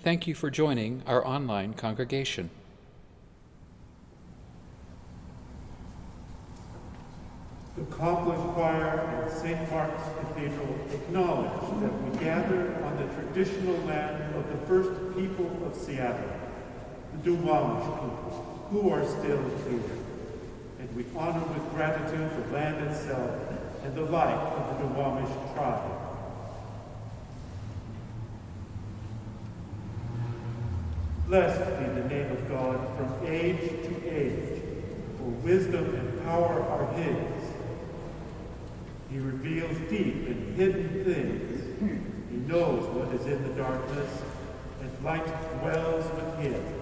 Thank you for joining our online congregation. The Compline Choir at St. Mark's Cathedral acknowledge that we gather on the traditional land of the first people of Seattle, the Duwamish people, who are still here. And we honor with gratitude the land itself and the life of the Duwamish tribe. Blessed be the name of God from age to age, for wisdom and power are His. He reveals deep and hidden things. He knows what is in the darkness, and light dwells with Him.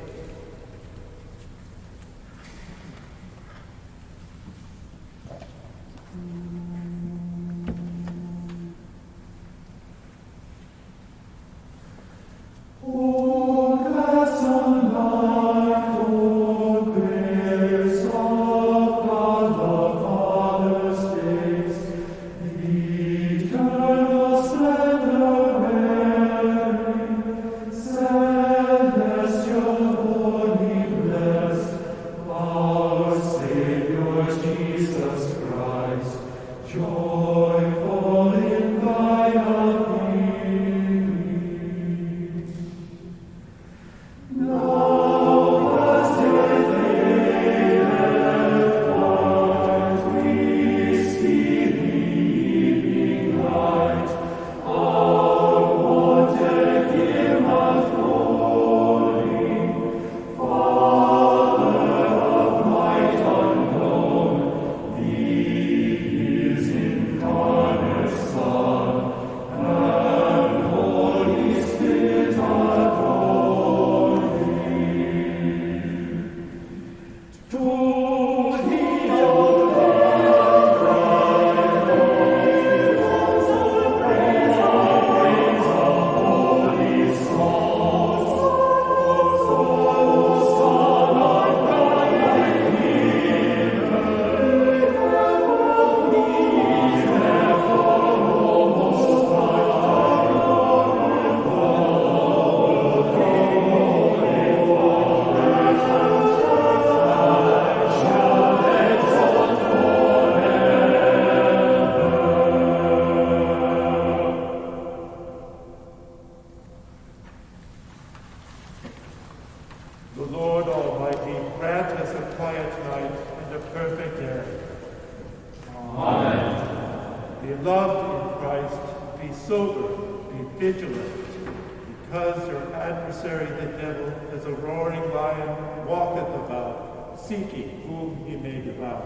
Seeking whom he may devour,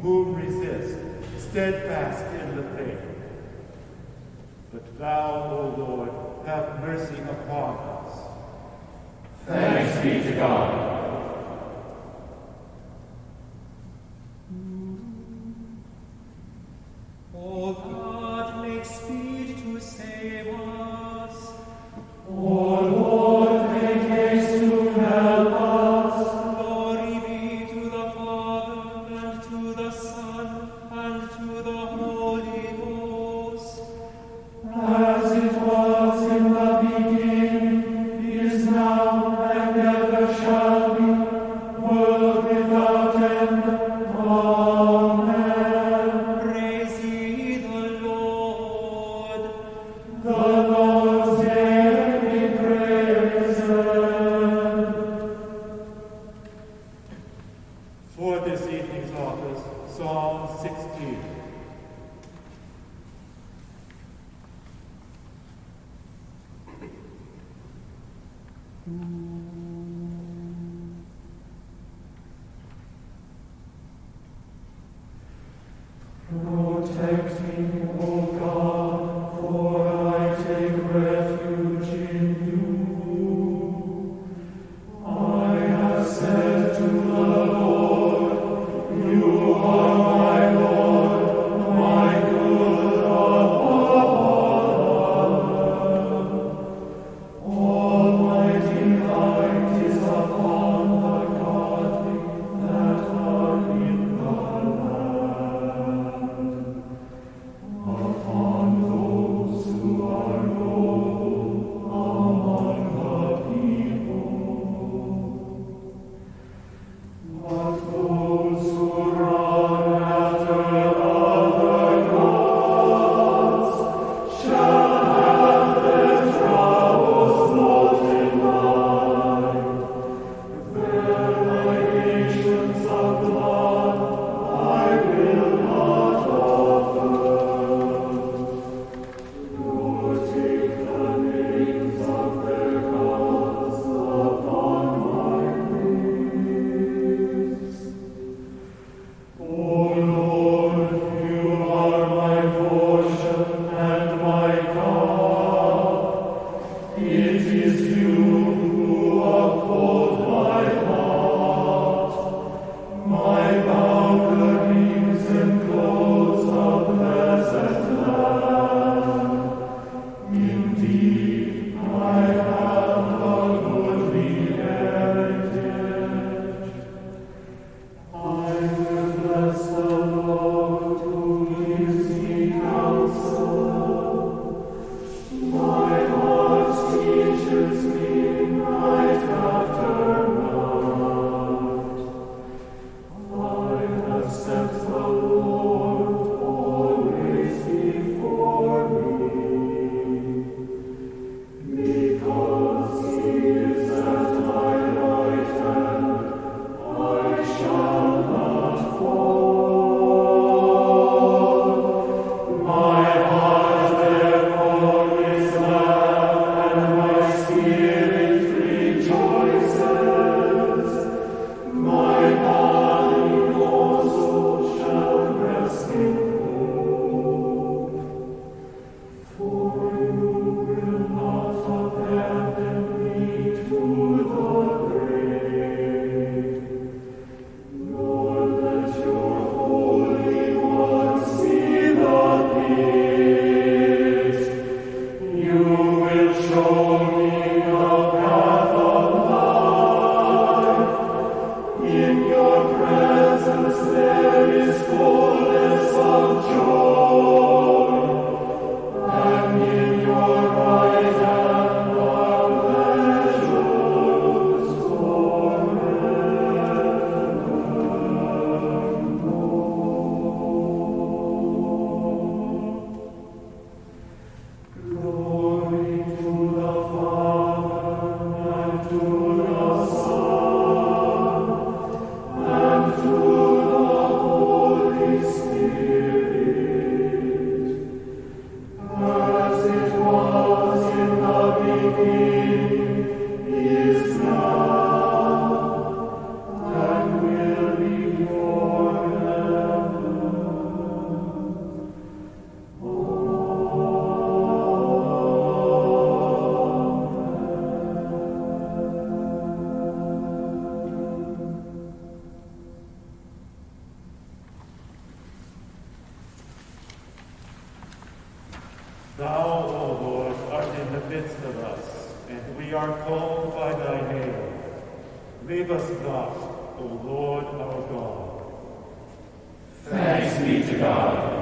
whom resist, steadfast in the faith. But thou, O Lord, have mercy upon us. Thanks be to God. O God, for I take refuge in you. in the midst of us, and we are called by thy name. Leave us not, O Lord our God. Thanks be to God.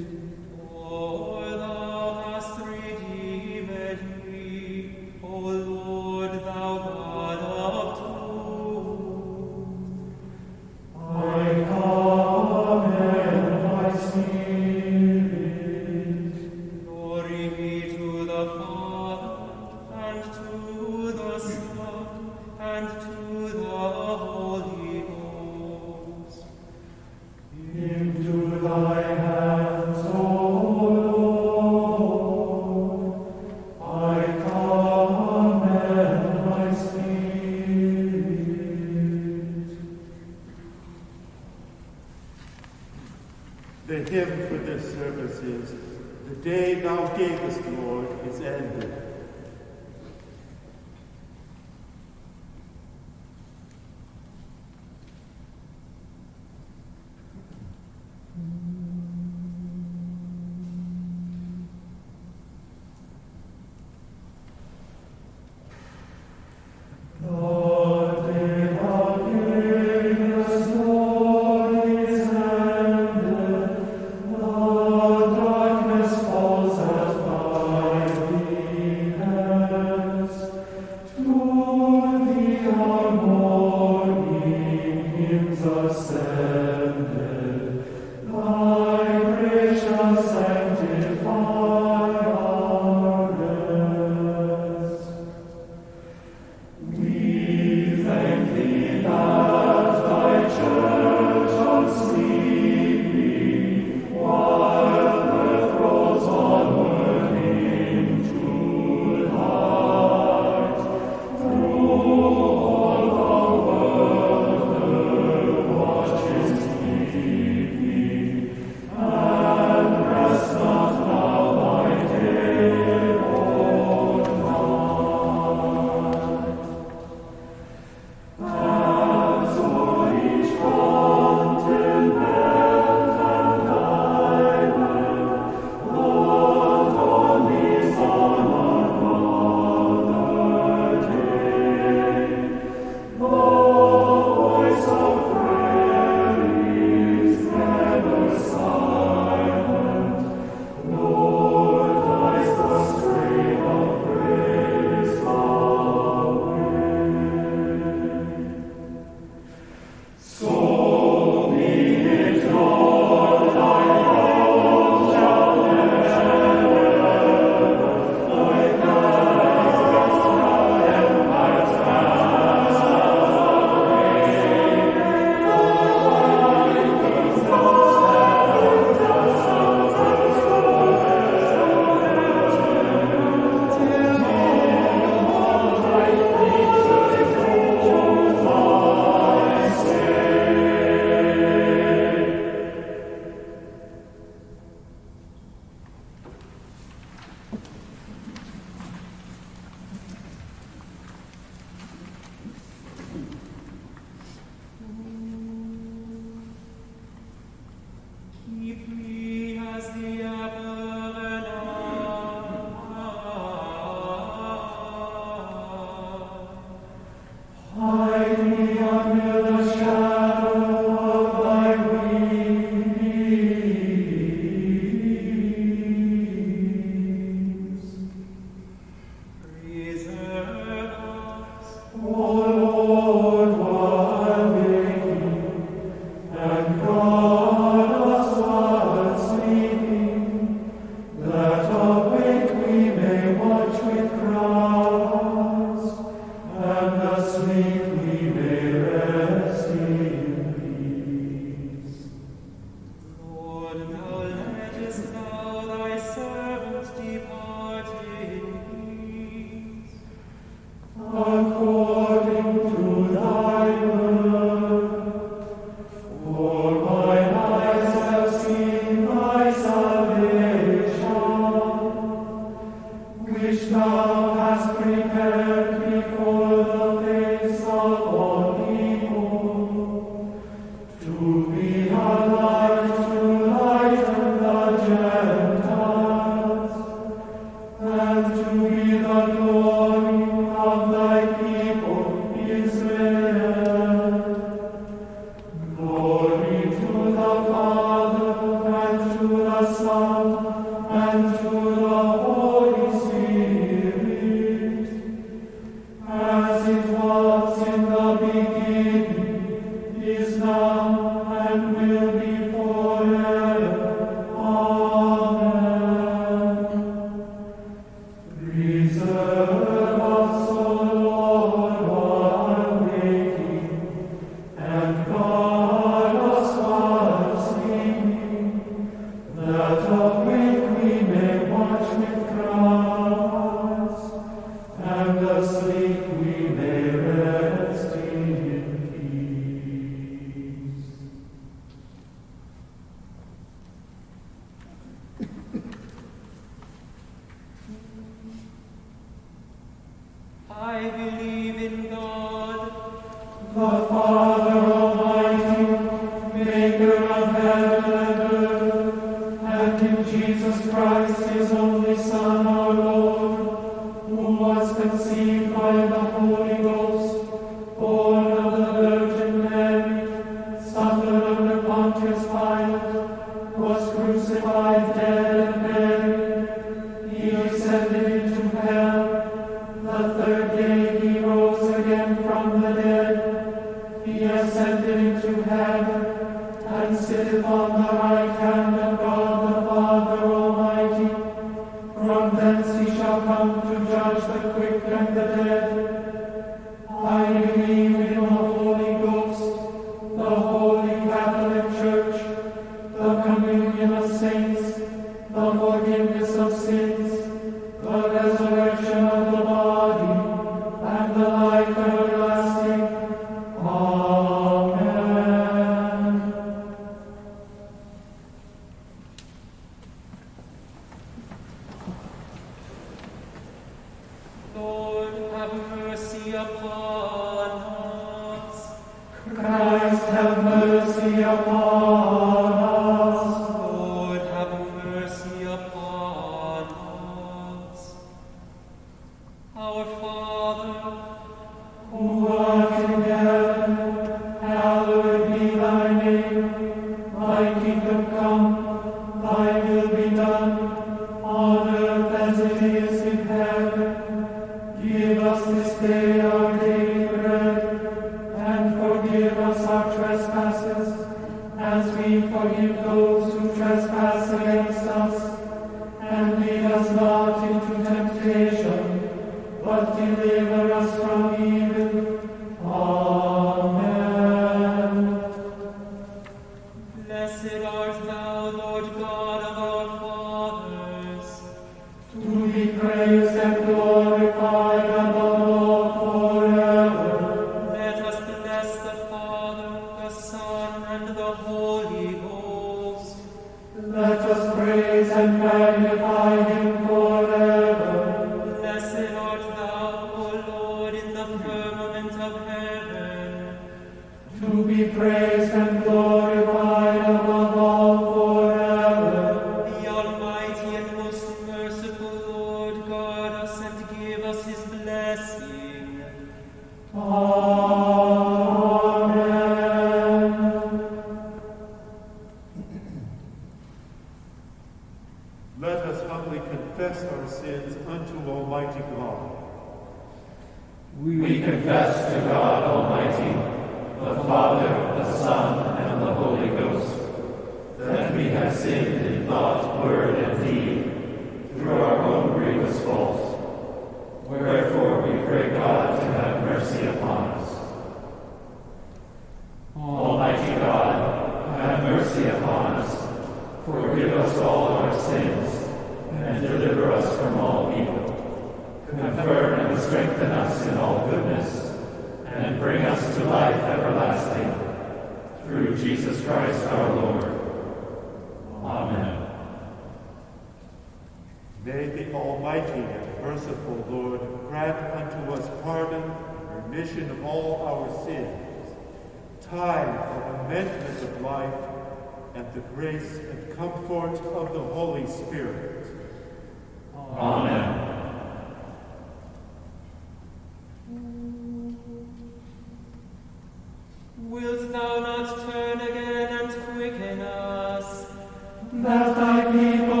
That thy people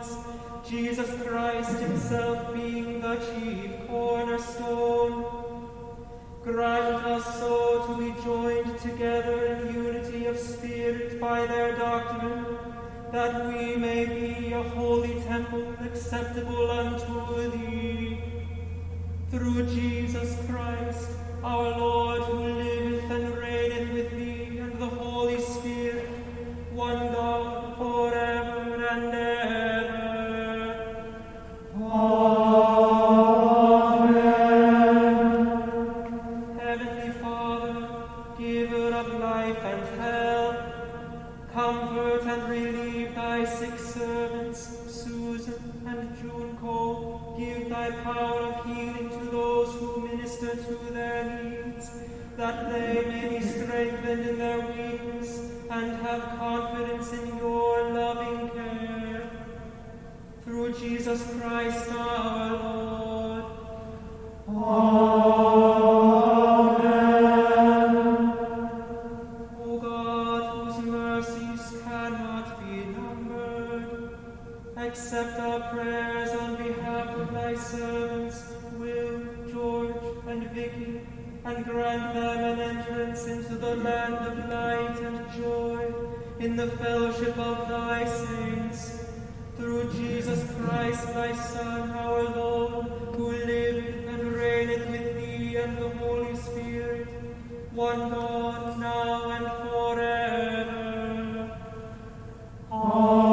hearts, Jesus Christ himself being the chief cornerstone. Grant us so to be joined together in unity of spirit by their doctrine, that we may be a holy temple acceptable unto thee. Through Jesus Christ, our Lord, who liveth and reigneth with thee and the Holy Spirit, one God, forever and ever. Amen. Heavenly Father, giver of life and health, comfort and relieve thy sick servants, Susan and Junko. Give thy power of healing to those who minister to their needs, that they may be strengthened in their weakness and have confidence in your loving care. Through Jesus Christ our Lord. Amen. O God, whose mercies cannot be numbered, accept our prayers on behalf of thy servants, Will, George, and Vicky, and grant them an entrance into the land of light and joy in the fellowship of thy saints. Through Jesus Christ, thy Son, our Lord, who liveth and reigneth with thee and the Holy Spirit, one God, now and forever. Amen.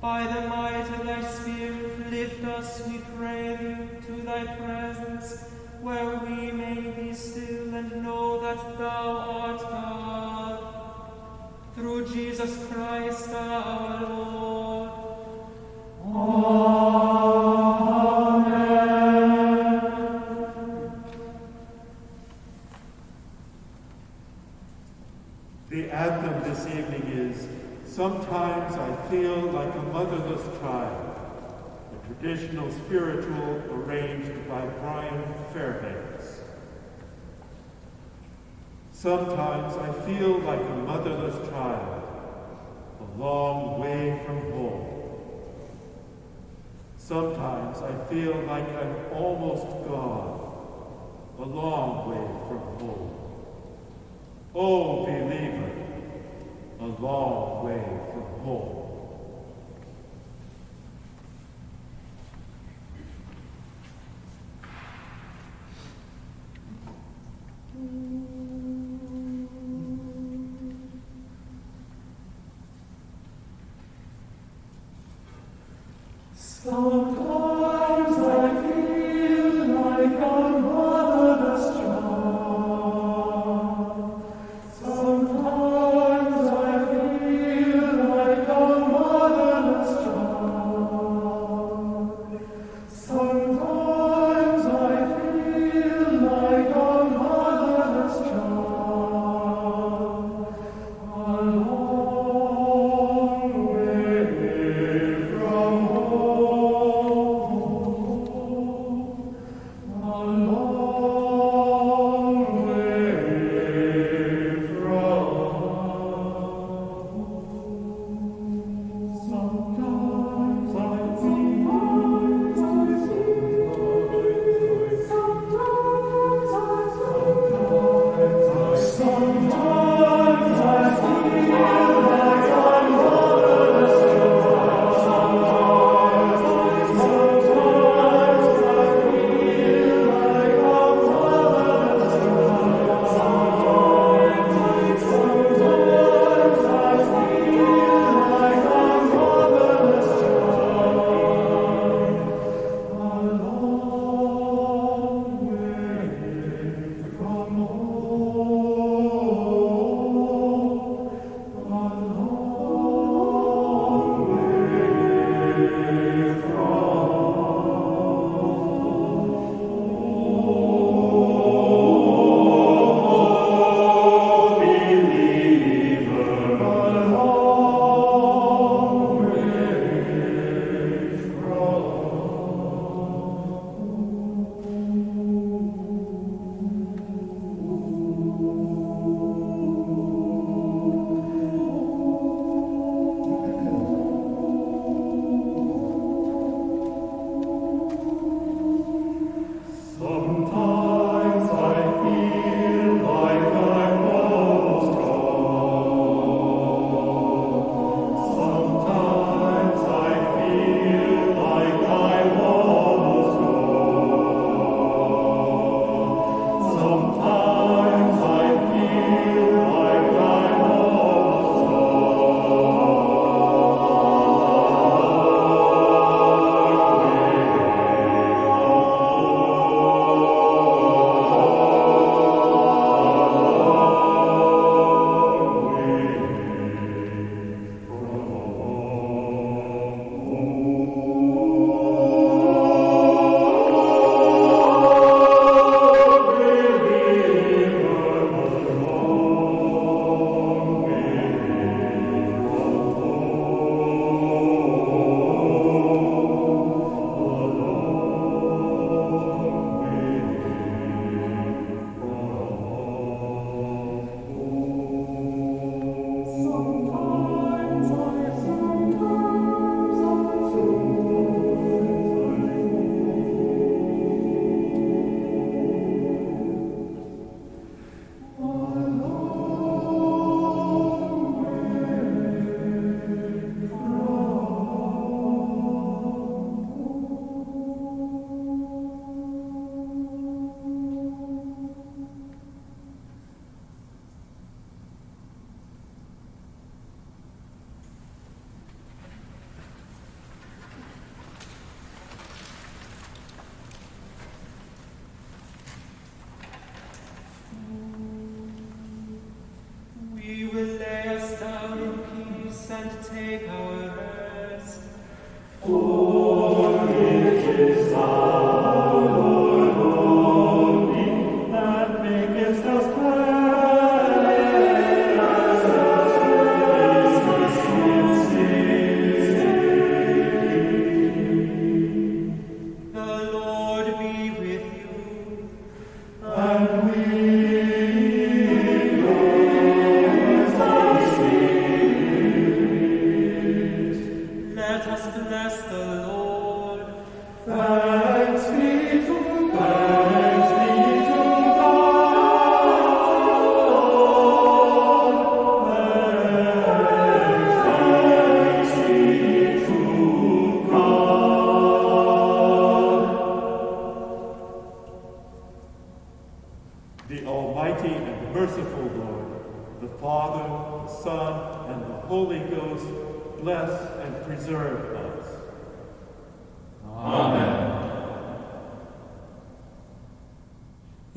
By the might of thy Spirit, lift us, we pray thee, to thy presence, where we may be still and know that thou art God. Through Jesus Christ our Lord. Amen. The anthem this evening is "Sometimes I Feel Like a Motherless Child," a traditional spiritual arranged by Brian Fairbanks. Sometimes I feel like a motherless child, a long way from home. Sometimes I feel like I'm almost gone, a long way from home. Oh, believer, a long way from home. Sometimes I feel like I'm motherless child. Sometimes I feel like I'm motherless child. Sometimes I feel like I'm motherless child. A long way from home.